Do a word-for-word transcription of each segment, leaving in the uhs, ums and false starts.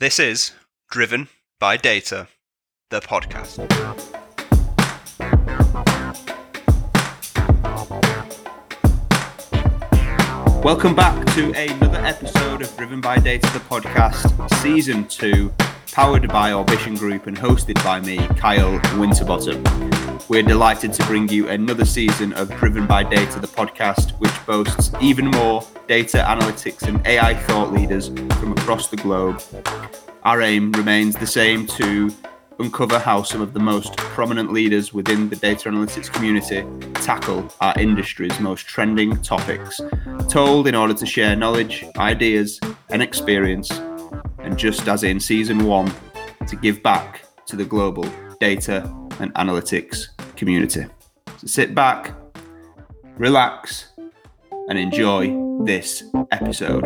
This is Driven by Data, the podcast. Welcome back to another episode of Driven by Data, the podcast, season two, powered by Orbition Group and hosted by me, Kyle Winterbottom. We're delighted to bring you another season of Driven by Data, the podcast, which boasts even more data analytics and A I thought leaders from across the globe. Our aim remains the same: to uncover how some of the most prominent leaders within the data analytics community tackle our industry's most trending topics, told in order to share knowledge, ideas, and experience, and just as in season one, to give back to the global data and analytics community. So sit back, relax, and enjoy this episode.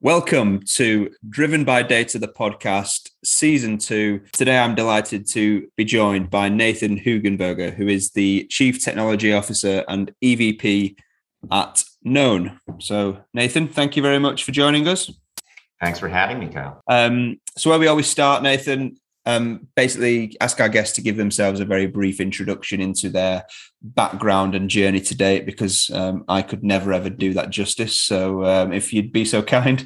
Welcome to Driven by Data, the podcast, season two. Today, I'm delighted to be joined by Nathan Hugenberger, who is the Chief Technology Officer and E V P at Known. So, Nathan, thank you very much for joining us. Thanks for having me, Kyle. Um, so where we always start, Nathan, um, basically ask our guests to give themselves a very brief introduction into their background and journey to date, because um, I could never, ever do that justice. So um, if you'd be so kind.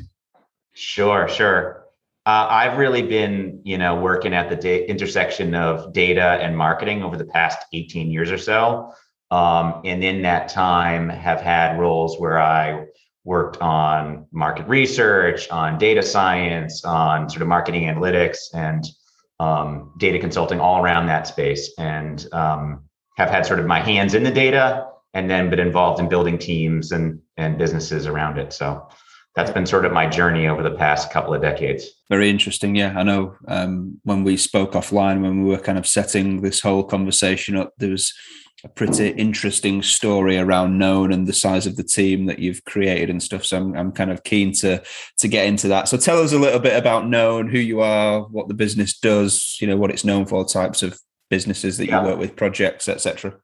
Sure, sure. Uh, I've really been, you know, working at the da- intersection of data and marketing over the past eighteen years or so. Um, and in that time have had roles where I worked on market research, on data science, on sort of marketing analytics and um, data consulting all around that space, and um, have had sort of my hands in the data and then been involved in building teams and, and businesses around it. So that's been sort of my journey over the past couple of decades. Very interesting. Yeah, I know um, when we spoke offline, when we were kind of setting this whole conversation up, there was a pretty interesting story around Known and the size of the team that you've created and stuff. So I'm, I'm kind of keen to to get into that. So tell us a little bit about Known, who you are, what the business does, you know, what it's known for, types of businesses that yeah. you work with, projects, et cetera.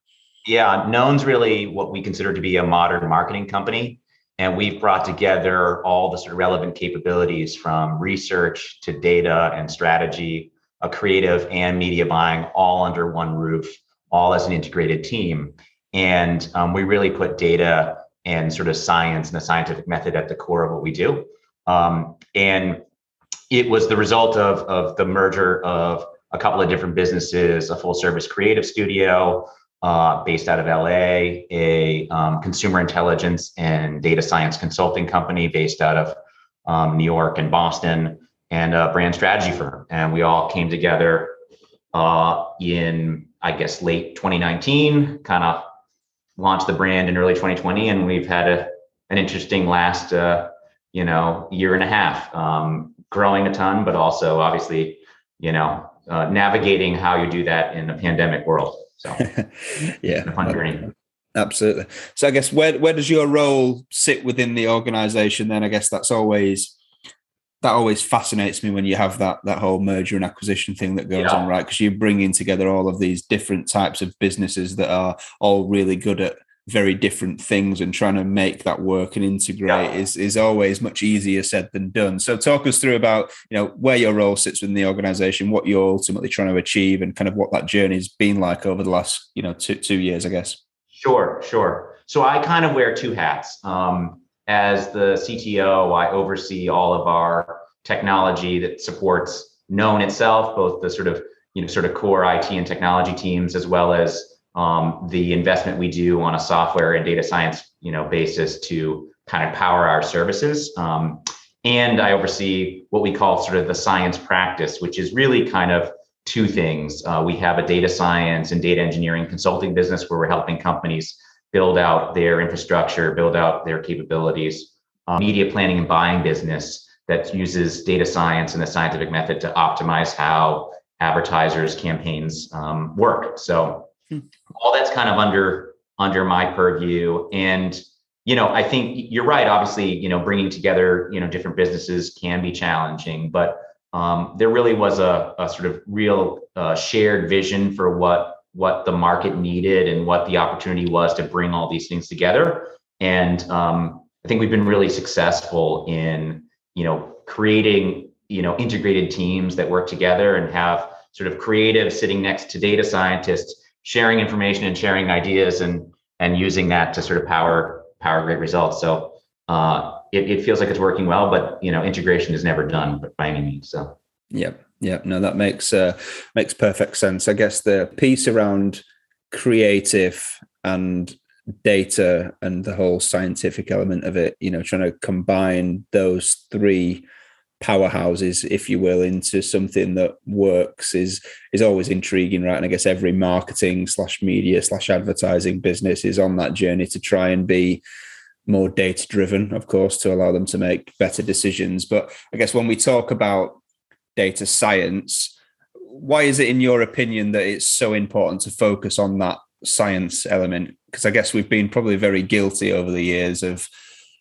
Yeah, Known's really what we consider to be a modern marketing company. And we've brought together all the sort of relevant capabilities from research to data and strategy, a creative and media buying, all under one roof, all as an integrated team. And um, we really put data and sort of science and the scientific method at the core of what we do. Um, and it was the result of, of the merger of a couple of different businesses, a full service creative studio uh, based out of L A, a um, consumer intelligence and data science consulting company based out of um, New York and Boston, and a brand strategy firm. And we all came together uh, in I guess late twenty nineteen, kind of launched the brand in early twenty twenty, and we've had a an interesting last uh, you know year and a half, um, growing a ton, but also obviously you know uh, navigating how you do that in a pandemic world. So yeah, a fun journey. Absolutely. So I guess where where does your role sit within the organization? Then I guess that's always. That always fascinates me when you have that that whole merger and acquisition thing that goes yeah. on, right? Because you're bringing together all of these different types of businesses that are all really good at very different things, and trying to make that work and integrate yeah. is is always much easier said than done. So talk us through about, you know, where your role sits within the organization, what you're ultimately trying to achieve, and kind of what that journey's been like over the last, you know, two two years, I guess. Sure, sure. So I kind of wear two hats. Um, As the C T O, I oversee all of our technology that supports Known itself, both the sort of, you know, sort of core I T and technology teams, as well as um, the investment we do on a software and data science, you know, basis to kind of power our services. Um, and I oversee what we call sort of the science practice, which is really kind of two things. Uh, we have a data science and data engineering consulting business where we're helping companies build out their infrastructure, build out their capabilities, um, media planning and buying business that uses data science and the scientific method to optimize how advertisers' campaigns um, work. So all that's kind of under under my purview. And, you know, I think you're right. Obviously, you know, bringing together, you know, different businesses can be challenging, but um, there really was a, a sort of real uh, shared vision for what what the market needed and what the opportunity was to bring all these things together. And um, I think we've been really successful in, you know, creating, you know, integrated teams that work together and have sort of creative sitting next to data scientists, sharing information and sharing ideas and and using that to sort of power power great results. So uh, it, it feels like it's working well, but, you know, integration is never done, but by any means. So. Yep. Yep. No, that makes uh, makes perfect sense. I guess the piece around creative and data and the whole scientific element of it, you know, trying to combine those three powerhouses, if you will, into something that works is is always intriguing, right? And I guess every marketing slash media slash advertising business is on that journey to try and be more data driven, of course, to allow them to make better decisions. But I guess when we talk about data science, why is it, in your opinion, that it's so important to focus on that science element? Because I guess we've been probably very guilty over the years of,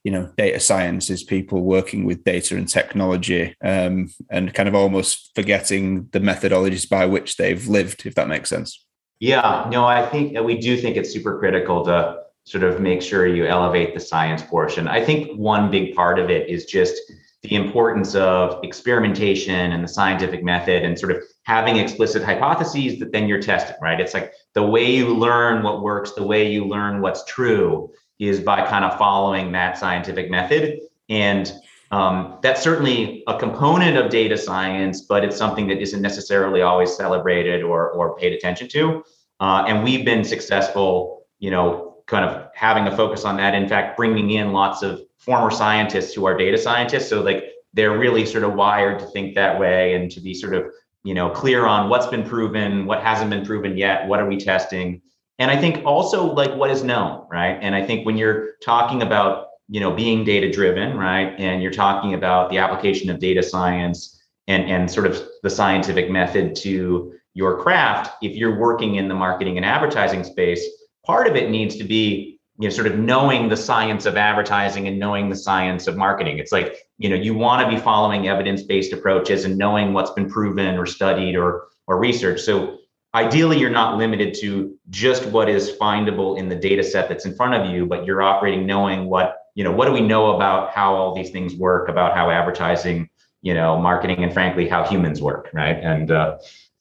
you know, data science is people working with data and technology, um, and kind of almost forgetting the methodologies by which they've lived, if that makes sense. Yeah, no, I think we do think it's super critical to sort of make sure you elevate the science portion. I think one big part of it is just the importance of experimentation and the scientific method and sort of having explicit hypotheses that then you're testing, right? It's like the way you learn what works, the way you learn what's true is by kind of following that scientific method. And um, that's certainly a component of data science, but it's something that isn't necessarily always celebrated or, or paid attention to. Uh, and we've been successful, you know, kind of having a focus on that. In fact, bringing in lots of former scientists who are data scientists. So like they're really sort of wired to think that way and to be sort of, you know, clear on what's been proven, what hasn't been proven yet, what are we testing? And I think also like what is known, right? And I think when you're talking about, you know, being data driven, right? And you're talking about the application of data science and, and sort of the scientific method to your craft, if you're working in the marketing and advertising space, part of it needs to be, you know, sort of knowing the science of advertising and knowing the science of marketing. It's like, you know, you want to be following evidence-based approaches and knowing what's been proven or studied or, or researched. So ideally, you're not limited to just what is findable in the data set that's in front of you, but you're operating knowing what, you know, what do we know about how all these things work, about how advertising, you know, marketing, and frankly, how humans work, right? And uh,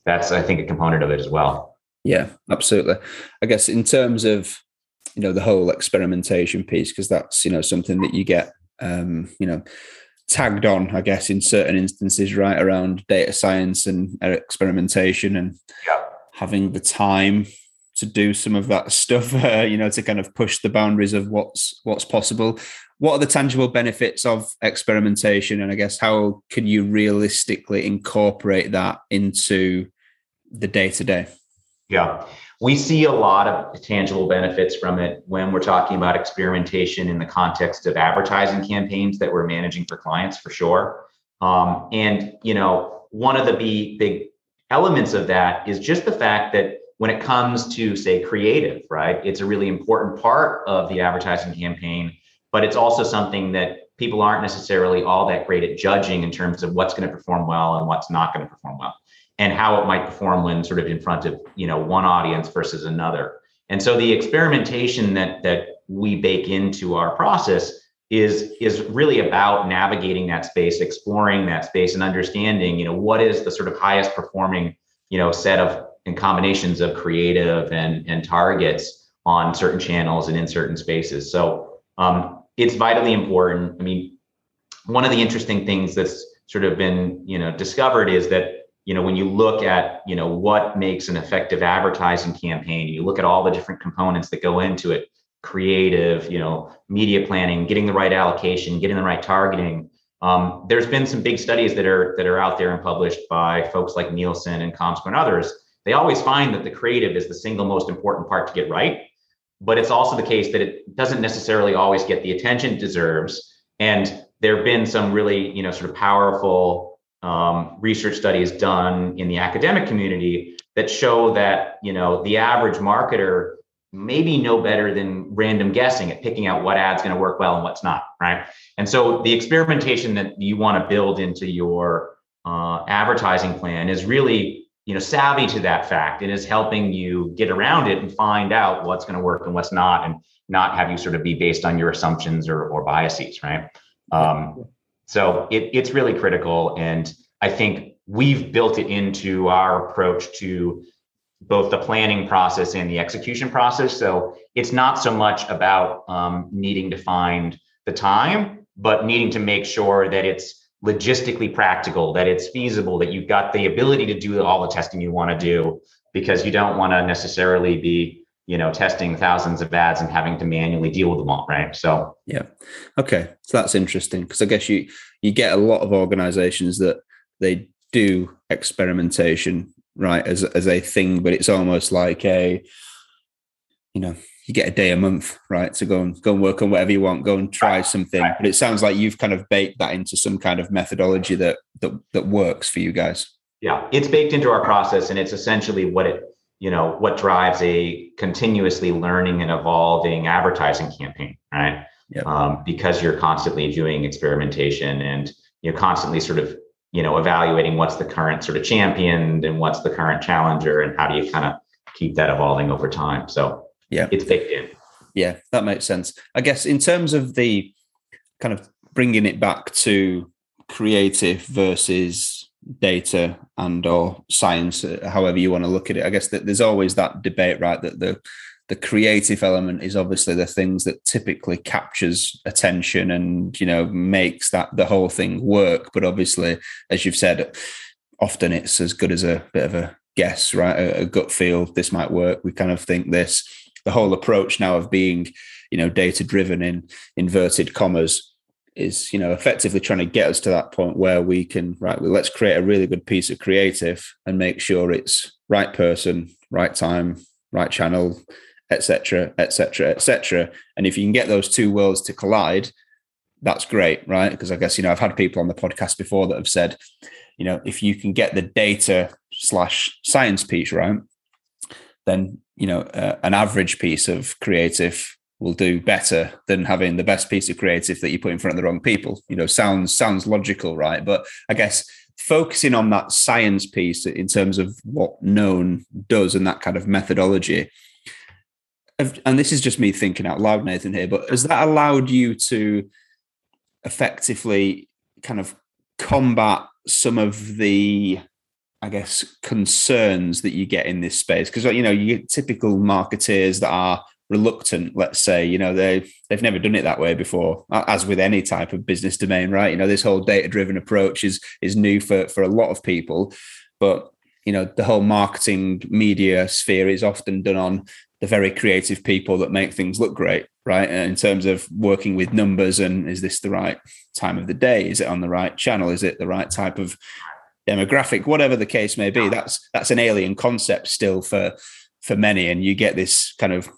that's, I think, a component of it as well. Yeah, absolutely. I guess in terms of, you know, the whole experimentation piece, because that's, you know, something that you get, um, you know, tagged on, I guess, in certain instances, right, around data science and experimentation and yeah. having the time to do some of that stuff, uh, you know, to kind of push the boundaries of what's what's possible. What are the tangible benefits of experimentation? And I guess how can you realistically incorporate that into the day-to-day? Yeah. We see a lot of tangible benefits from it when we're talking about experimentation in the context of advertising campaigns that we're managing for clients, for sure. Um, and, you know, one of the big, big elements of that is just the fact that when it comes to, say, creative, right, it's a really important part of the advertising campaign, but it's also something that people aren't necessarily all that great at judging in terms of what's going to perform well and what's not going to perform well, and how it might perform when sort of in front of, you know, one audience versus another. And so the experimentation that that we bake into our process is, is really about navigating that space, exploring that space, and understanding, you know, what is the sort of highest performing, you know, set of and combinations of creative and, and targets on certain channels and in certain spaces. So um, it's vitally important. I mean, one of the interesting things that's sort of been, you know, discovered is that, you know, when you look at, you know, what makes an effective advertising campaign, you look at all the different components that go into it, creative, you know, media planning, getting the right allocation, getting the right targeting. Um, there's been some big studies that are that are out there and published by folks like Nielsen and Comscore and others. They always find that the creative is the single most important part to get right. But it's also the case that it doesn't necessarily always get the attention it deserves. And there have been some really, you know, sort of powerful Um, research studies done in the academic community that show that, you know, the average marketer maybe no better than random guessing at picking out what ad's going to work well and what's not, right? And so the experimentation that you want to build into your uh, advertising plan is really, you know, savvy to that fact. It is helping you get around it and find out what's going to work and what's not, and not have you sort of be based on your assumptions or, or biases, right? Um, so it, it's really critical. And I think we've built it into our approach to both the planning process and the execution process. So it's not so much about um, needing to find the time, but needing to make sure that it's logistically practical, that it's feasible, that you've got the ability to do all the testing you want to do, because you don't want to necessarily be, you know, testing thousands of ads and having to manually deal with them all, right? So yeah, okay, so that's interesting, because I guess you you get a lot of organizations that they do experimentation, right, as as a thing, but it's almost like a, you know, you get a day a month, right, to go and go and work on whatever you want, go and try something. But it sounds like you've kind of baked that into some kind of methodology that that that works for you guys. Yeah, it's baked into our process, and it's essentially what it, you know, what drives a continuously learning and evolving advertising campaign, right? Yep. Um, because you're constantly doing experimentation, and you're constantly sort of, you know, evaluating what's the current sort of champion and what's the current challenger, and how do you kind of keep that evolving over time. So yeah, it's baked in. Yeah, that makes sense. I guess in terms of the kind of bringing it back to creative versus data and or science, however you want to look at it, I guess that there's always that debate, right, that the the creative element is obviously the things that typically captures attention and, you know, makes that the whole thing work. But obviously, as you've said, often it's as good as a bit of a guess, right? A, a gut feel, this might work. We kind of think this, the whole approach now of being, you know, data driven in inverted commas is, you know, effectively trying to get us to that point where we can, right, well, let's create a really good piece of creative and make sure it's right person, right time, right channel, et cetera, et cetera, et cetera. And if you can get those two worlds to collide, that's great, right? Because I guess, you know, I've had people on the podcast before that have said, you know, if you can get the data slash science piece right, then, you know, uh, an average piece of creative will do better than having the best piece of creative that you put in front of the wrong people. You know, sounds sounds logical, right? But I guess focusing on that science piece in terms of what Known does and that kind of methodology, and this is just me thinking out loud, Nathan, here, but has that allowed you to effectively kind of combat some of the, I guess, concerns that you get in this space? Because, you know, you get typical marketeers that are reluctant, let's say, you know, they they've never done it that way before, as with any type of business domain, right? You know, this whole data-driven approach is is new for for a lot of people, but, you know, the whole marketing media sphere is often done on the very creative people that make things look great, right? And in terms of working with numbers and is this the right time of the day? Is it on the right channel? Is it the right type of demographic? Whatever the case may be, that's that's an alien concept still for for many. And you get this kind of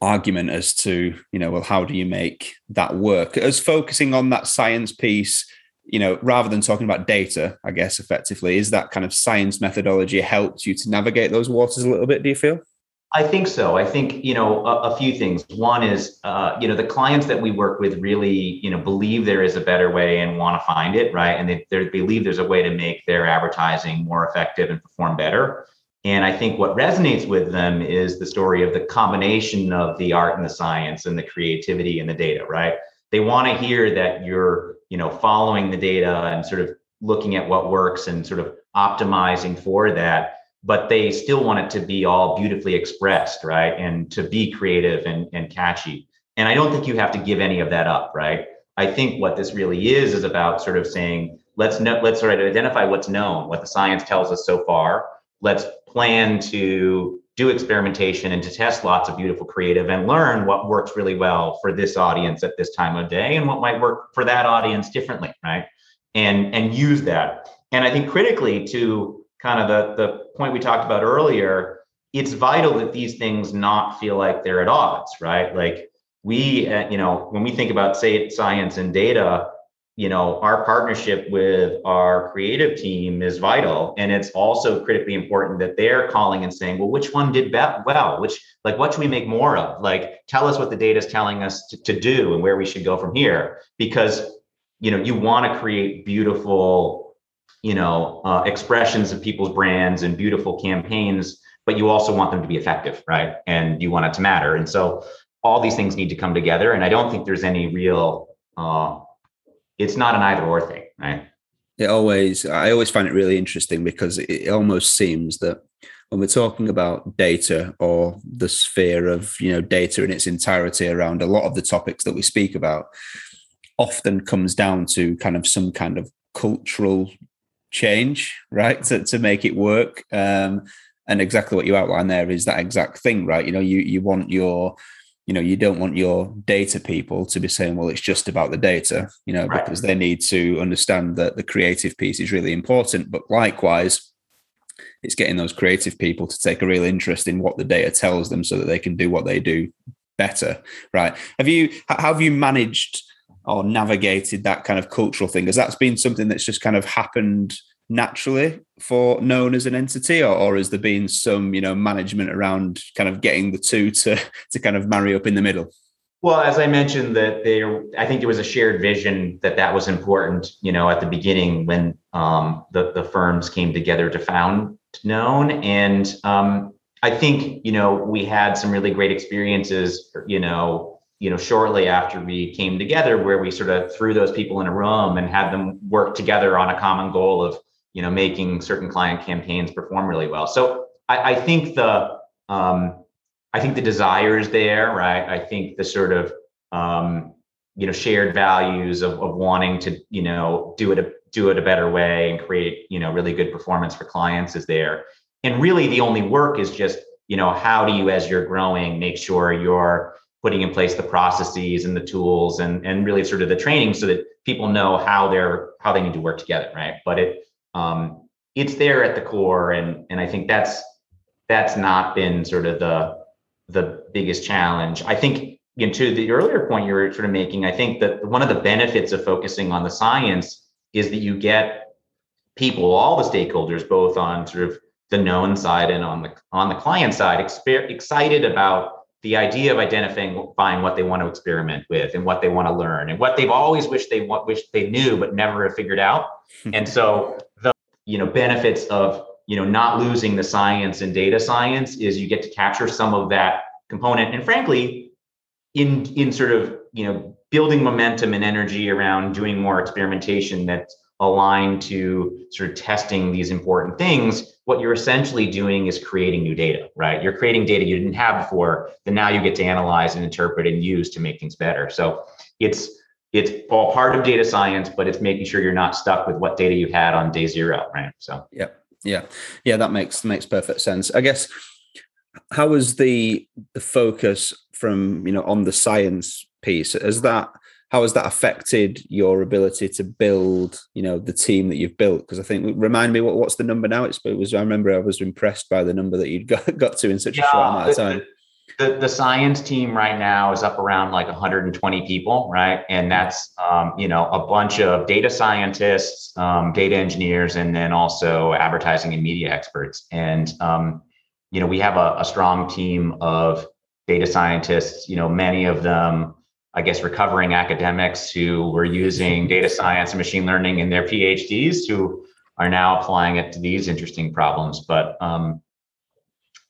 argument as to, you know, well, how do you make that work? As focusing on that science piece, you know, rather than talking about data, I guess, effectively, is that kind of science methodology helps you to navigate those waters a little bit, do you feel? I think so. I think, you know, a, a few things. One is, uh, you know, the clients that we work with really, you know, believe there is a better way and want to find it, right? And they, they believe there's a way to make their advertising more effective and perform better. And I think what resonates with them is the story of the combination of the art and the science and the creativity and the data, right? They want to hear that you're, you know, following the data and sort of looking at what works and sort of optimizing for that, but they still want it to be all beautifully expressed, right? And to be creative and, and catchy. And I don't think you have to give any of that up, right? I think what this really is, is about sort of saying, let's know, let's sort of identify what's known, what the science tells us so far. Let's plan to do experimentation and to test lots of beautiful creative and learn what works really well for this audience at this time of day and what might work for that audience differently, right? And, and use that. And I think critically to, kind of the, the point we talked about earlier, it's vital that these things not feel like they're at odds, right? Like we, uh, you know, when we think about, say, science and data, you know, our partnership with our creative team is vital. And it's also critically important that they're calling and saying, well, which one did that well? Which, like, what should we make more of? Like, tell us what the data is telling us to, to do and where we should go from here. Because, you know, you want to create beautiful, you know, uh, expressions of people's brands and beautiful campaigns, but you also want them to be effective, right? And you want it to matter. And so all these things need to come together. And I don't think there's any real, uh, it's not an either or thing, right? It always, I always find it really interesting because it almost seems that when we're talking about data or the sphere of, you know, data in its entirety around a lot of the topics that we speak about, often comes down to kind of some kind of cultural change, right? To, to make it work. Um, and exactly what you outline there is that exact thing, right? You know, you, you want your, you know, you don't want your data people to be saying, well, it's just about the data, you know, right, because they need to understand that the creative piece is really important. But likewise, it's getting those creative people to take a real interest in what the data tells them so that they can do what they do better, right? Have you, have you managed or navigated that kind of cultural thing? Has that been something that's just kind of happened naturally for Known as an entity, or, or has there been some, you know, management around kind of getting the two to, to kind of marry up in the middle? Well, as I mentioned, that they, I think it was a shared vision that that was important, you know, at the beginning when um, the, the firms came together to found Known. And um, I think, you know, we had some really great experiences, you know, you know, shortly after we came together, where we sort of threw those people in a room and had them work together on a common goal of, you know, making certain client campaigns perform really well. So I, I think the, um, I think the desire is there, right? I think the sort of, um, you know, shared values of, of wanting to, you know, do it, a, do it a better way and create, you know, really good performance for clients is there. And really the only work is just, you know, how do you, as you're growing, make sure you're putting in place the processes and the tools and, and really sort of the training so that people know how they're, how they need to work together, right? But it, um, it's there at the core. And, and I think that's, that's not been sort of the, the biggest challenge. I think, you know, to the earlier point you were sort of making, I think that one of the benefits of focusing on the science is that you get people, all the stakeholders, both on sort of the known side and on the, on the client side, exper- excited about the idea of identifying buying what they want to experiment with and what they want to learn and what they've always wished they want, wished they knew, but never have figured out. And so the, you know, benefits of, you know, not losing the science and data science is you get to capture some of that component. And frankly, in, in sort of, you know, building momentum and energy around doing more experimentation that's aligned to sort of testing these important things, what you're essentially doing is creating new data, right? You're creating data you didn't have before that now you get to analyze and interpret and use to make things better. So it's, it's all part of data science, but it's making sure you're not stuck with what data you had on day zero, right? So yeah, yeah, yeah, that makes makes perfect sense. I guess how was the the focus from, you know, on the science piece? Is that How has that affected your ability to build, you know, the team that you've built? Because I think, remind me, what, what's the number now? It's, it was, I remember I was impressed by the number that you'd got, got to in such yeah, a short amount of time. The, the, the science team right now is up around like one hundred twenty people, right? And that's, um, you know, a bunch of data scientists, um, data engineers, and then also advertising and media experts. And, um, you know, we have a, a strong team of data scientists, you know, many of them, I guess, recovering academics who were using data science and machine learning in their PhDs who are now applying it to these interesting problems. But um,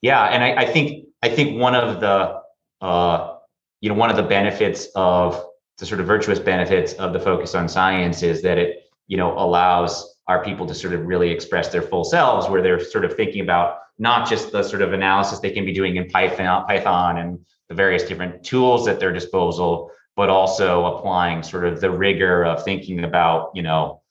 yeah, and I, I think I think one of the uh, you know one of the benefits of the sort of virtuous benefits of the focus on science is that it you know allows our people to sort of really express their full selves, where they're sort of thinking about not just the sort of analysis they can be doing in Python, Python and the various different tools at their disposal, but also applying sort of the rigor of thinking about, you know,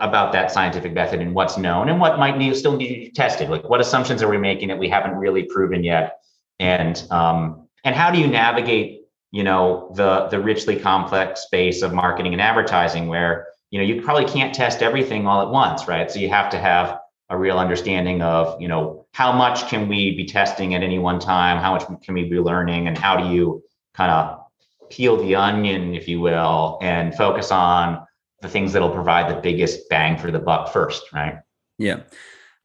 about that scientific method and what's known and what might need, still need to be tested. Like, what assumptions are we making that we haven't really proven yet? And um, and how do you navigate, you know, the the richly complex space of marketing and advertising, where, you know, you probably can't test everything all at once, right? So you have to have a real understanding of, you know, how much can we be testing at any one time? How much can we be learning? And how do you kind of peel the onion, if you will, and focus on the things that'll provide the biggest bang for the buck first, right? Yeah.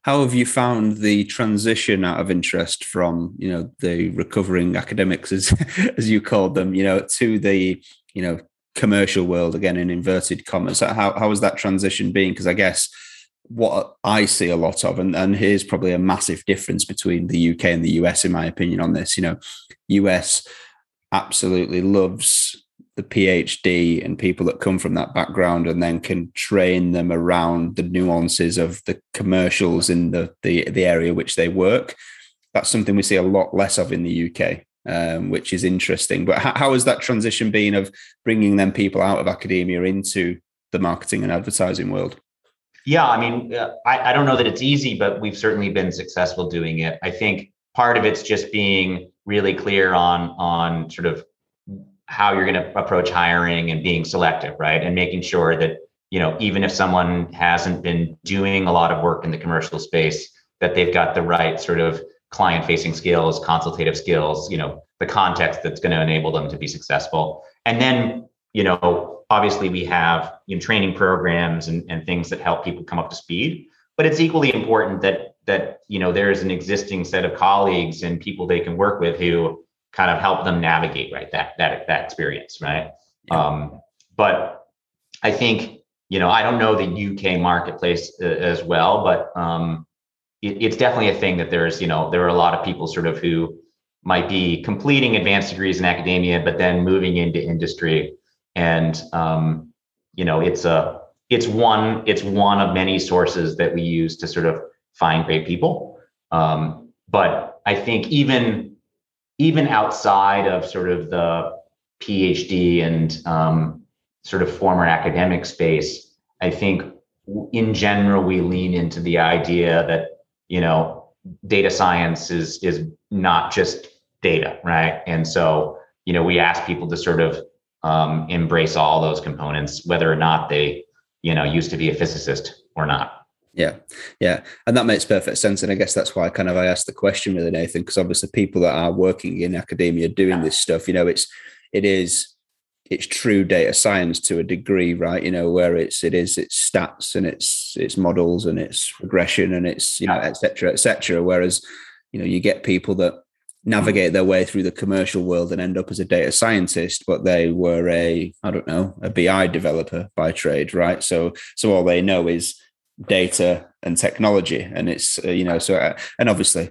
How have you found the transition, out of interest, from, you know, the recovering academics, as, as you called them, you know, to the, you know, commercial world, again, in inverted commas? How, how has that transition been? Because I guess what I see a lot of, and, and here's probably a massive difference between the U K and the U S, in my opinion, on this, you know, U S absolutely loves the PhD and people that come from that background, and then can train them around the nuances of the commercials in the the, the area which they work. That's something we see a lot less of in the U K, um, which is interesting. But how, how has that transition been of bringing them people out of academia into the marketing and advertising world? Yeah, I mean, I, I don't know that it's easy, but we've certainly been successful doing it. I think part of it's just being really clear on on sort of how you're going to approach hiring and being selective, right? And making sure that, you know, even if someone hasn't been doing a lot of work in the commercial space, that they've got the right sort of client-facing skills, consultative skills, you know, the context that's going to enable them to be successful. And then, you know, obviously we have, you know, training programs and, and things that help people come up to speed, but it's equally important that, that, you know, there's an existing set of colleagues and people they can work with who kind of help them navigate, right, that that that experience, right? Yeah. Um, but I think, you know, I don't know the U K marketplace uh, as well, but um, it, it's definitely a thing that there's, you know, there are a lot of people sort of who might be completing advanced degrees in academia, but then moving into industry. And, um, you know, it's a, it's one, it's one of many sources that we use to sort of find great people. Um, but I think even, even outside of sort of the PhD and um, sort of former academic space, I think in general, we lean into the idea that, you know, data science is, is not just data, right? And so, you know, we ask people to sort of um, embrace all those components, whether or not they, you know, used to be a physicist or not. Yeah. Yeah. And that makes perfect sense. And I guess that's why kind of I asked the question really, Nathan, because obviously people that are working in academia doing this stuff, you know, it's, it is, it's true data science to a degree, right? You know, where it's, it is, it's stats and it's, it's models and it's regression and it's, you know, et cetera, et cetera. Whereas, you know, you get people that navigate their way through the commercial world and end up as a data scientist, but they were a, I don't know, a B I developer by trade, right? So, so all they know is data and technology, and it's uh, you know so uh, and obviously,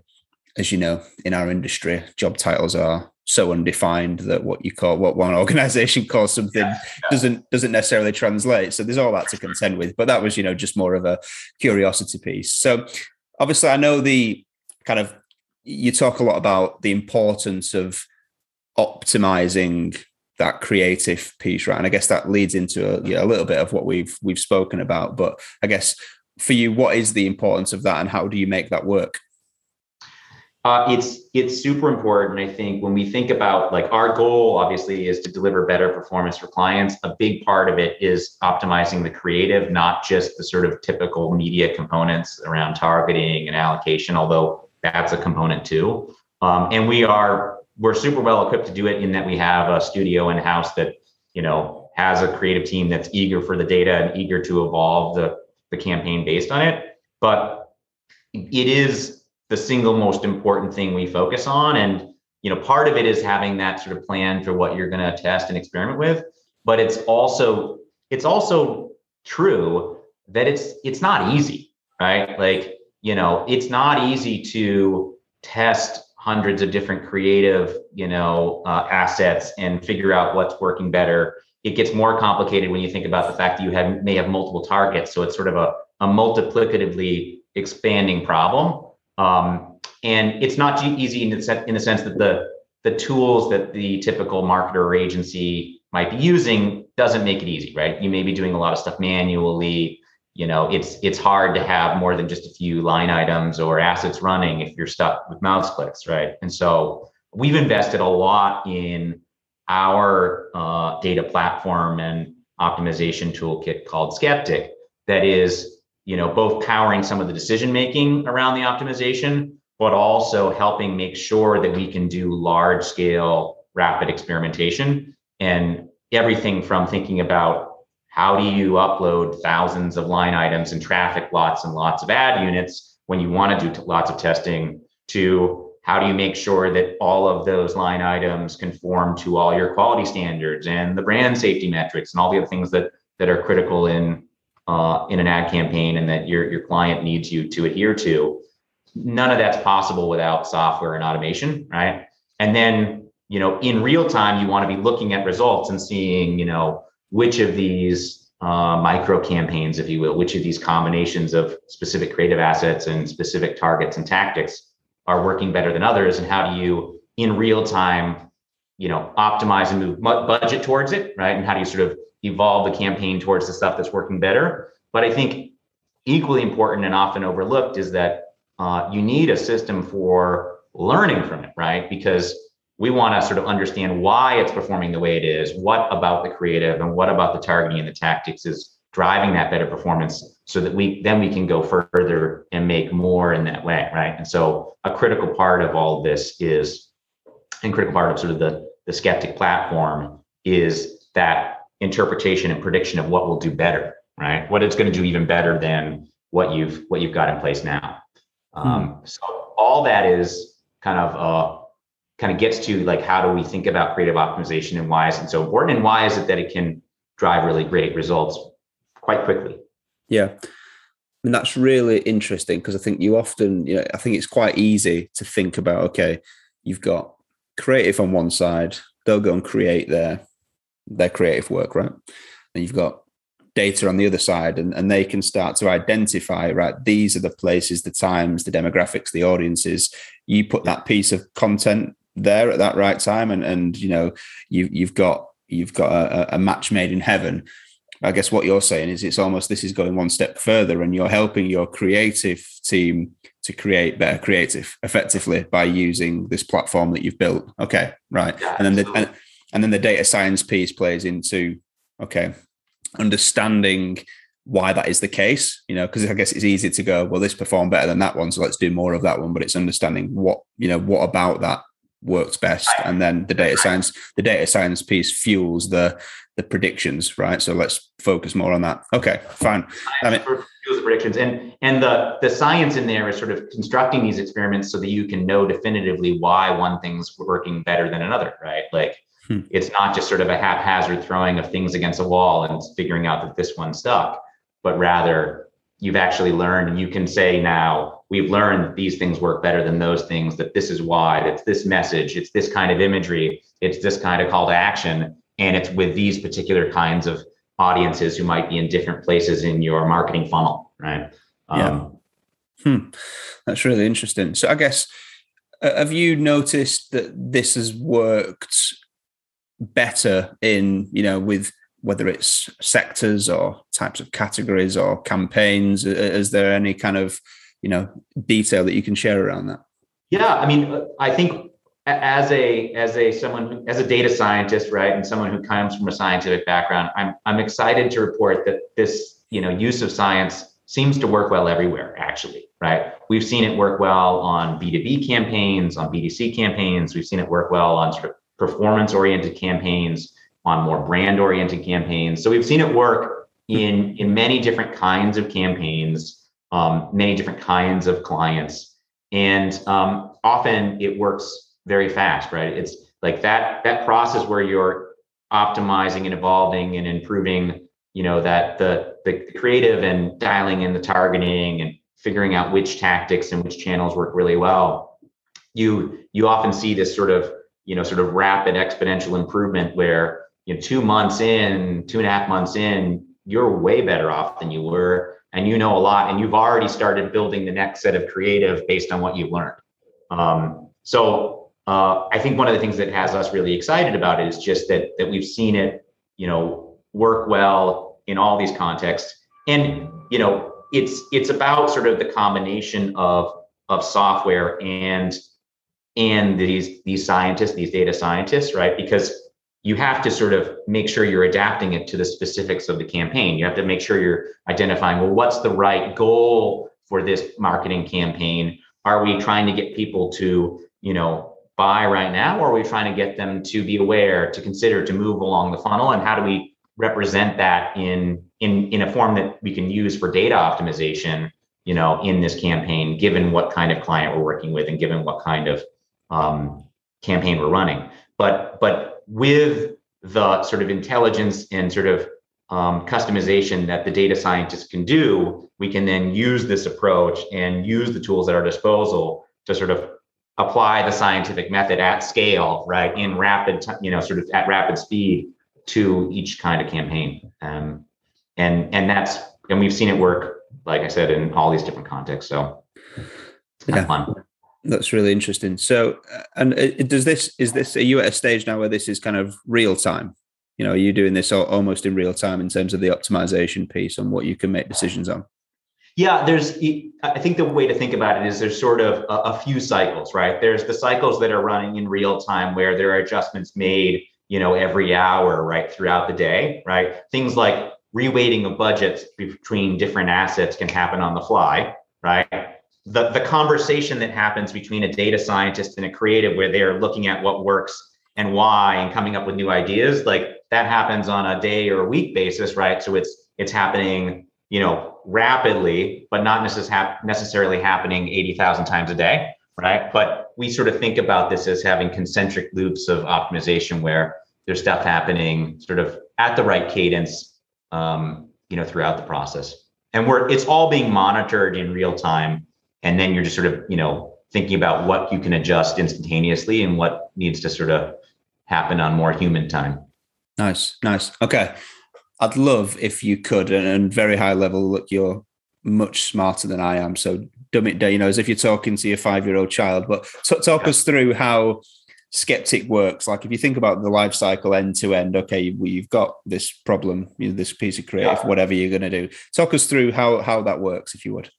as you know, in our industry, job titles are so undefined that what you call what one organization calls something yeah, yeah. doesn't doesn't necessarily translate, so there's all that to contend with. But that was, you know, just more of a curiosity piece. So obviously I know the kind of, you talk a lot about the importance of optimizing that creative piece, right? And I guess that leads into a, you know, a little bit of what we've we've spoken about. But I guess for you, what is the importance of that, and how do you make that work? Uh, it's it's super important. I think when we think about, like, our goal, obviously, is to deliver better performance for clients. A big part of it is optimizing the creative, not just the sort of typical media components around targeting and allocation, although that's a component too. Um, and we are. We're super well equipped to do it in that we have a studio in house that, you know, has a creative team that's eager for the data and eager to evolve the, the campaign based on it. But it is the single most important thing we focus on. And, you know, part of it is having that sort of plan for what you're going to test and experiment with. But it's also, it's also true that it's, it's not easy, right? Like, you know, it's not easy to test hundreds of different creative, you know, uh, assets and figure out what's working better. It gets more complicated when you think about the fact that you have may have multiple targets. So it's sort of a, a multiplicatively expanding problem. Um, and it's not easy in the, se- in the sense that the, the tools that the typical marketer or agency might be using doesn't make it easy, right? You may be doing a lot of stuff manually. You know, it's it's hard to have more than just a few line items or assets running if you're stuck with mouse clicks, right? And so we've invested a lot in our uh, data platform and optimization toolkit called Skeptic that is, you know, both powering some of the decision making around the optimization, but also helping make sure that we can do large scale rapid experimentation and everything from thinking about how do you upload thousands of line items and traffic lots and lots of ad units when you want to do lots of testing, to how do you make sure that all of those line items conform to all your quality standards and the brand safety metrics and all the other things that, that are critical in uh, in an ad campaign and that your, your client needs you to adhere to. None of that's possible without software and automation, right? And then, you know, in real time, you want to be looking at results and seeing, you know, which of these uh, micro campaigns, if you will, which of these combinations of specific creative assets and specific targets and tactics are working better than others, and how do you, in real time, you know, optimize and move budget towards it, right? And how do you sort of evolve the campaign towards the stuff that's working better? But I think equally important and often overlooked is that uh, you need a system for learning from it, right? Because we want to sort of understand why it's performing the way it is, what about the creative and what about the targeting and the tactics is driving that better performance, so that we then we can go further and make more in that way, right? And so a critical part of all of this is, and critical part of sort of the, the Skeptic platform is that interpretation and prediction of what will do better, right? What it's going to do even better than what you've what you've got in place now. Mm-hmm. Um, so all that is kind of... Uh, kind of gets to like, how do we think about creative optimization, and why is it so important, and why is it that it can drive really great results quite quickly? Yeah. And that's really interesting, because I think you often, you know, I think it's quite easy to think about, okay, you've got creative on one side, they'll go and create their, their creative work, right? And you've got data on the other side, and, and they can start to identify, right, these are the places, the times, the demographics, the audiences. You put that piece of content there at that right time, and and you know you you've got you've got a, a match made in heaven. I guess what you're saying is it's almost, this is going one step further, and you're helping your creative team to create better creative effectively by using this platform that you've built. Okay, right, yeah, and then the and, and then the data science piece plays into, okay, understanding why that is the case, you know, because I guess it's easy to go, well, this performed better than that one, so let's do more of that one. But it's understanding what, you know, what about that works best, and then the data science the data science piece fuels the the predictions, right? So let's focus more on that. Okay, fine. I mean, fuels the predictions, and and the the science in there is sort of constructing these experiments so that you can know definitively why one thing's working better than another, right? Like, hmm. it's not just sort of a haphazard throwing of things against a wall and figuring out that this one stuck, but rather you've actually learned, and you can say now, we've learned that these things work better than those things, that this is why, it's this message, it's this kind of imagery, it's this kind of call to action, and it's with these particular kinds of audiences who might be in different places in your marketing funnel, right? Yeah. Um, hmm. That's really interesting. So I guess, uh, have you noticed that this has worked better in, you know, with whether it's sectors or types of categories or campaigns? Is there any kind of, you know, detail that you can share around that? Yeah, I mean, I think as a as a someone as a data scientist, right, and someone who comes from a scientific background, I'm I'm excited to report that this, you know, use of science seems to work well everywhere, actually, right? We've seen it work well on B two B campaigns, on B two C campaigns. We've seen it work well on sort of performance-oriented campaigns, on more brand-oriented campaigns. So we've seen it work in, in many different kinds of campaigns, um, many different kinds of clients. And um, often it works very fast, right? It's like that, that process where you're optimizing and evolving and improving, you know, that the, the creative and dialing in the targeting and figuring out which tactics and which channels work really well. You, you often see this sort of, you know, sort of rapid exponential improvement where, you know, two months in, two and a half months in, you're way better off than you were, and you know a lot, and you've already started building the next set of creative based on what you've learned. Um, so uh, I think one of the things that has us really excited about it is just that that we've seen it, you know, work well in all these contexts, and you know, it's it's about sort of the combination of of software and and these these scientists, these data scientists, right? Because you have to sort of make sure you're adapting it to the specifics of the campaign. You have to make sure you're identifying, well, what's the right goal for this marketing campaign? Are we trying to get people to, you know, buy right now, or are we trying to get them to be aware, to consider, to move along the funnel? And how do we represent that in in in a form that we can use for data optimization, you know, in this campaign, given what kind of client we're working with and given what kind of um, campaign we're running? But but with the sort of intelligence and sort of um, customization that the data scientists can do, we can then use this approach and use the tools at our disposal to sort of apply the scientific method at scale, right, in rapid, you know, sort of at rapid speed to each kind of campaign. Um, and and that's, and we've seen it work, like I said, in all these different contexts. So yeah, fun. That's really interesting. So, and does this, is this, are you at a stage now where this is kind of real time? You know, are you doing this almost in real time in terms of the optimization piece on what you can make decisions on? Yeah, there's, I think the way to think about it is there's sort of a, a few cycles, right? There's the cycles that are running in real time where there are adjustments made, you know, every hour, right, throughout the day, right? Things like reweighting of budgets between different assets can happen on the fly, right? The, the conversation that happens between a data scientist and a creative where they're looking at what works and why and coming up with new ideas, like that happens on a day or a week basis, right? So it's, it's happening, you know, rapidly, but not necessarily happening eighty thousand times a day, right? But we sort of think about this as having concentric loops of optimization where there's stuff happening sort of at the right cadence, um, you know, throughout the process. And we're, it's all being monitored in real time. And then you're just sort of, you know, thinking about what you can adjust instantaneously and what needs to sort of happen on more human time. Nice, nice. Okay. I'd love if you could, and, and very high level, look, you're much smarter than I am. So dumb it down, you know, as if you're talking to your five-year-old child, but t- talk yeah. us through how Skeptic works. Like if you think about the life cycle end to end, okay, well, you've got this problem, you know, this piece of creative, yeah. whatever you're going to do. Talk us through how, how that works, if you would.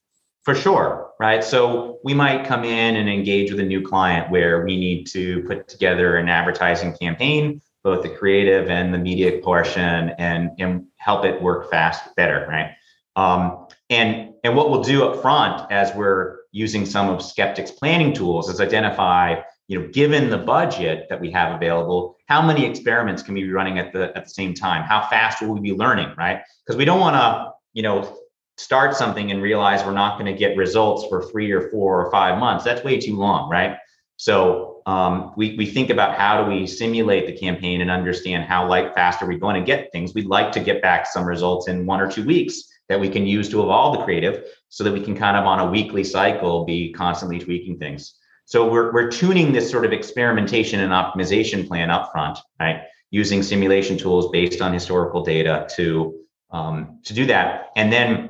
For sure, right? So we might come in and engage with a new client where we need to put together an advertising campaign, both the creative and the media portion, and, and help it work fast, better, right? Um, and, and what we'll do up front as we're using some of Skeptic's planning tools is identify, you know, given the budget that we have available, how many experiments can we be running at the at the same time? How fast will we be learning, right? Because we don't wanna, you know, start something and realize we're not going to get results for three or four or five months. That's way too long, right? So um, we, we think about how do we simulate the campaign and understand how like fast are we going to get things. We'd like to get back some results in one or two weeks that we can use to evolve the creative so that we can kind of on a weekly cycle be constantly tweaking things. So we're, we're tuning this sort of experimentation and optimization plan up front, right? Using simulation tools based on historical data to, um, to do that. And then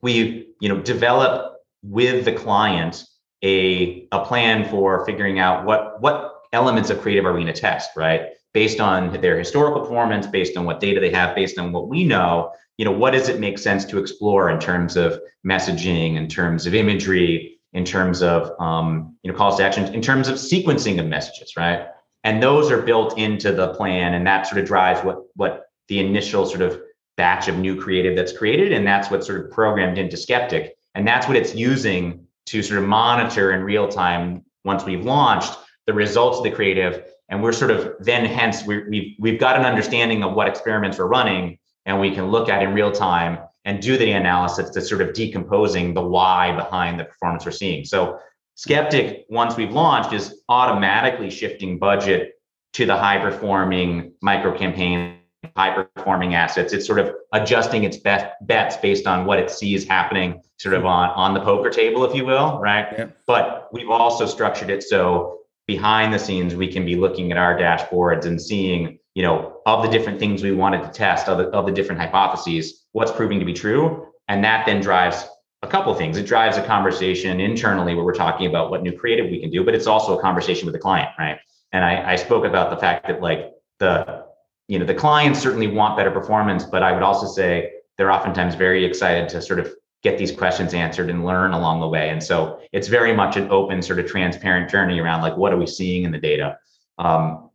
we, you know, develop with the client a, a plan for figuring out what, what elements of creative are we going to test, right? Based on their historical performance, based on what data they have, based on what we know, you know, what does it make sense to explore in terms of messaging, in terms of imagery, in terms of, um, you know, calls to actions, in terms of sequencing of messages, right? And those are built into the plan, and that sort of drives what, what the initial sort of batch of new creative that's created, and that's what's sort of programmed into Skeptic, and that's what it's using to sort of monitor in real time once we've launched the results of the creative. And we're sort of then hence we're, we've we've got an understanding of what experiments we're running, and we can look at in real time and do the analysis that's sort of decomposing the why behind the performance we're seeing. So Skeptic, once we've launched, is automatically shifting budget to the high performing micro campaign, high-performing assets. It's sort of adjusting its best bets based on what it sees happening sort of on, on the poker table, if you will, right? Yeah. But we've also structured it so behind the scenes, we can be looking at our dashboards and seeing, you know, of the different things we wanted to test, of the, of the different hypotheses, what's proving to be true. And that then drives a couple of things. It drives a conversation internally where we're talking about what new creative we can do, but it's also a conversation with the client, right? And I, I spoke about the fact that like the you know, the clients certainly want better performance, but I would also say they're oftentimes very excited to sort of get these questions answered and learn along the way. And so it's very much an open, sort of transparent journey around like, what are we seeing in the data? Um,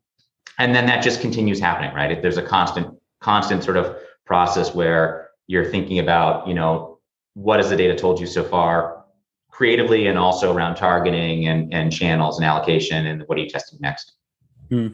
and then that just continues happening, right? If there's a constant, constant sort of process where you're thinking about, you know, what has the data told you so far creatively, and also around targeting and, and channels and allocation, and what are you testing next? Hmm.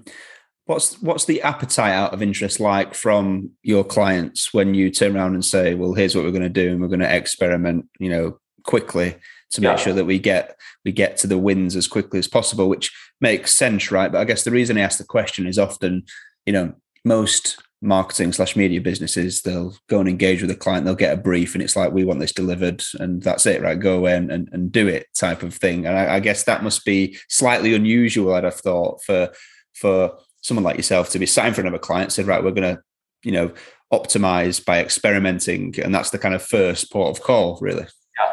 What's what's the appetite out of interest like from your clients when you turn around and say, well, here's what we're going to do, and we're going to experiment, you know, quickly to make yeah. sure that we get we get to the wins as quickly as possible, which makes sense, right? But I guess the reason I ask the question is often, you know, most marketing slash media businesses, they'll go and engage with a client, they'll get a brief, and it's like, we want this delivered, and that's it, right? Go away and, and, and do it type of thing. And I, I guess that must be slightly unusual, I'd have thought, for for someone like yourself to be sat in front of a client, said, right, we're going to, you know, optimize by experimenting. And that's the kind of first port of call, really. Yeah.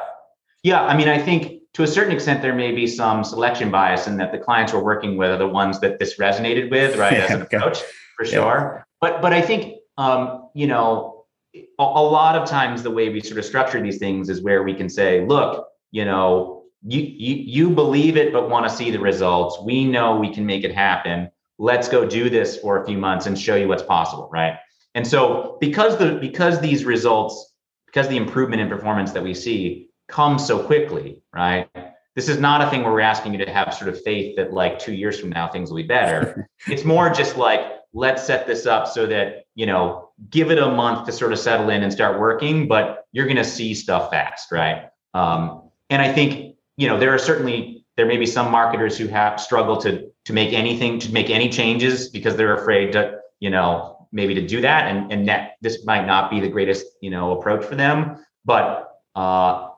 Yeah. I mean, I think to a certain extent, there may be some selection bias in that the clients we're working with are the ones that this resonated with, right? Yeah, as an approach, okay. For sure. Yeah. But, but I think, um, you know, a, a lot of times the way we sort of structure these things is where we can say, look, you know, you, you, you believe it, but want to see the results. We know we can make it happen. Let's go do this for a few months and show you what's possible, right? And so because the because these results, because the improvement in performance that we see comes so quickly, right? This is not a thing where we're asking you to have sort of faith that like two years from now, things will be better. It's more just like, let's set this up so that, you know, give it a month to sort of settle in and start working, but you're going to see stuff fast, right? Um, and I think, you know, there are certainly, there may be some marketers who have struggled to to make anything, to make any changes because they're afraid to, you know, maybe to do that. And, and that this might not be the greatest, you know, approach for them, but uh,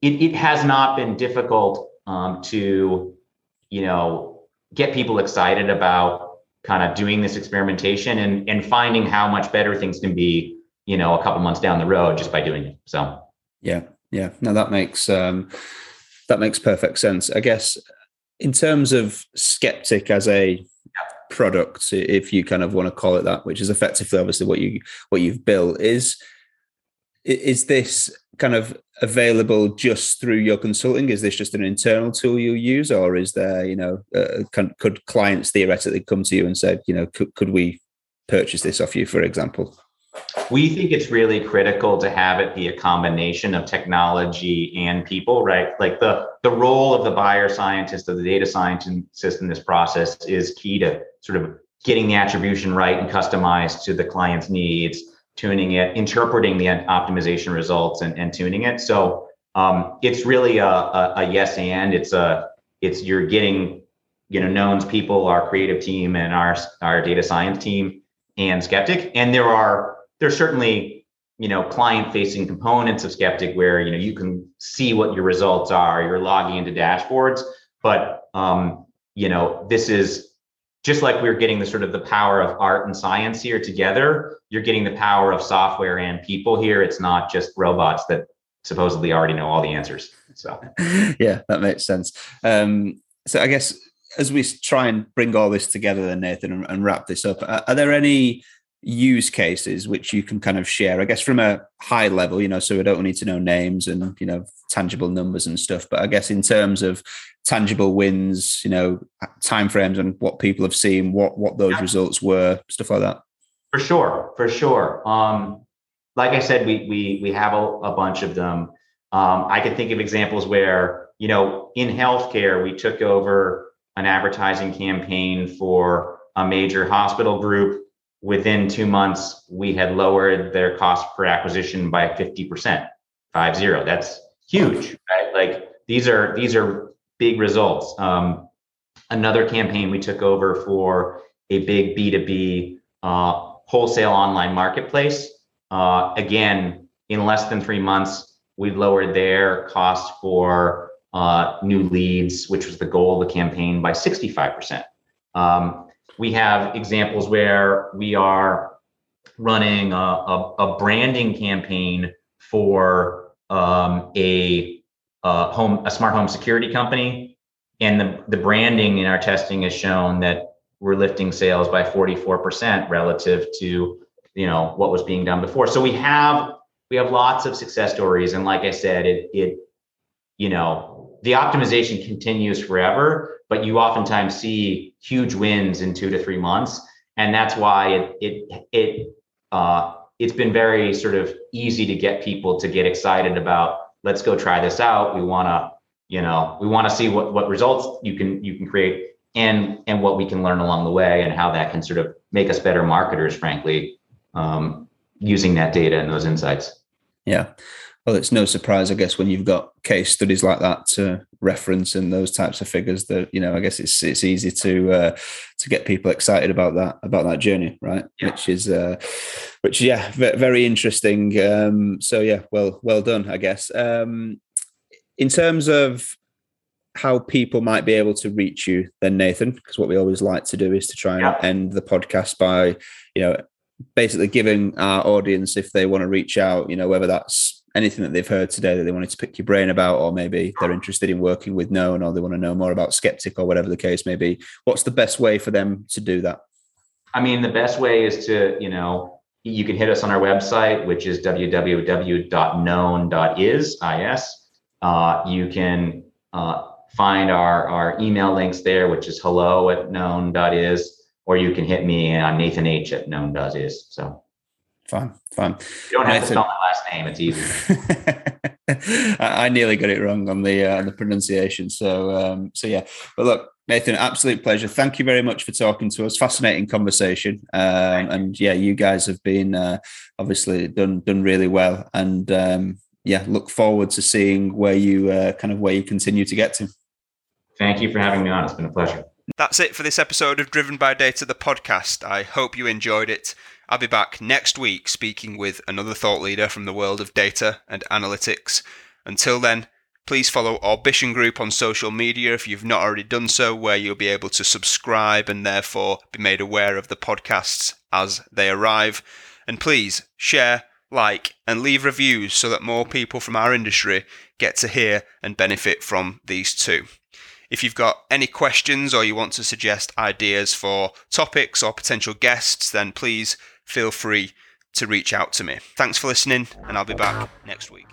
it, it has not been difficult um, to, you know, get people excited about kind of doing this experimentation and, and finding how much better things can be, you know, a couple months down the road just by doing it. So. Yeah. Yeah. No, that makes, um, that makes perfect sense, I guess. In terms of Skeptic as a product, if you kind of want to call it that, which is effectively obviously what you what you've built, is is this kind of available just through your consulting? Is this just an internal tool you use, or is there, you know, uh, can, could clients theoretically come to you and say, you know, could, could we purchase this off you, for example? We think it's really critical to have it be a combination of technology and people, right? Like the, the role of the buyer scientist, of the data scientist in this process is key to sort of getting the attribution right and customized to the client's needs, tuning it, interpreting the optimization results and, and tuning it. So um, it's really a, a, a yes and. It's a it's you're getting, you know, Known's people, our creative team and our our data science team and Skeptic. And there are There's certainly, you know, client-facing components of Skeptic where, you know, you can see what your results are, you're logging into dashboards, but, um, you know, this is just like we're getting the sort of the power of art and science here together, you're getting the power of software and people here. It's not just robots that supposedly already know all the answers. So, yeah, that makes sense. Um, so I guess as we try and bring all this together then, Nathan, and, and wrap this up, are, are there any use cases which you can kind of share, I guess, from a high level, you know, so we don't need to know names and, you know, tangible numbers and stuff, but I guess in terms of tangible wins, you know, timeframes and what people have seen, what, what those yeah. results were, stuff like that. For sure. For sure. Um, like I said, we, we, we have a, a bunch of them. Um, I can think of examples where, you know, in healthcare, we took over an advertising campaign for a major hospital group. Within two months, we had lowered their cost per acquisition by fifty percent, five zero. That's huge, right? Like these are these are big results. Um, another campaign we took over for a big B two B uh, wholesale online marketplace. Uh, again, in less than three months, we've lowered their cost for uh, new leads, which was the goal of the campaign, by sixty-five percent. Um, We have examples where we are running a, a, a branding campaign for um, a, a home, a smart home security company, and the, the branding in our testing has shown that we're lifting sales by forty-four percent relative to, you know, what was being done before. So we have we have lots of success stories, and like I said, it it you know the optimization continues forever. But you oftentimes see huge wins in two to three months. And that's why it it it uh, it's been very sort of easy to get people to get excited about, let's go try this out. We wanna, you know, we wanna see what, what results you can you can create and and what we can learn along the way and how that can sort of make us better marketers, frankly, um, using that data and those insights. Yeah. Well, it's no surprise, I guess, when you've got case studies like that to reference and those types of figures that, you know, I guess it's it's easy to uh, to get people excited about that about that journey, right? Yeah. Which is, uh, which yeah, very interesting. Um, so yeah, well, well done, I guess. Um, in terms of how people might be able to reach you, then, Nathan, because what we always like to do is to try and yeah. end the podcast by, you know, basically giving our audience, if they want to reach out, you know, whether that's anything that they've heard today that they wanted to pick your brain about, or maybe they're interested in working with Known, or they want to know more about Skeptic, or whatever the case may be, what's the best way for them to do that? I mean, the best way is to, you know, you can hit us on our website, which is w w w dot known dot is. Uh, you can uh, find our, our email links there, which is hello at known dot is, or you can hit me on Nathan H at known dot is. So. Fine, fine. You don't have Nathan. To spell my last name. It's easy. I, I nearly got it wrong on the uh, the pronunciation. So, um, so yeah. But look, Nathan, absolute pleasure. Thank you very much for talking to us. Fascinating conversation. Um, and yeah, you guys have been uh, obviously done done really well. And um, yeah, look forward to seeing where you uh, kind of where you continue to get to. Thank you for having me on. It's been a pleasure. That's it for this episode of Driven by Data, the podcast. I hope you enjoyed it. I'll be back next week speaking with another thought leader from the world of data and analytics. Until then, please follow Orbition Group on social media if you've not already done so, where you'll be able to subscribe and therefore be made aware of the podcasts as they arrive. And please share, like, and leave reviews so that more people from our industry get to hear and benefit from these too. If you've got any questions or you want to suggest ideas for topics or potential guests, then please feel free to reach out to me. Thanks for listening, and I'll be back next week.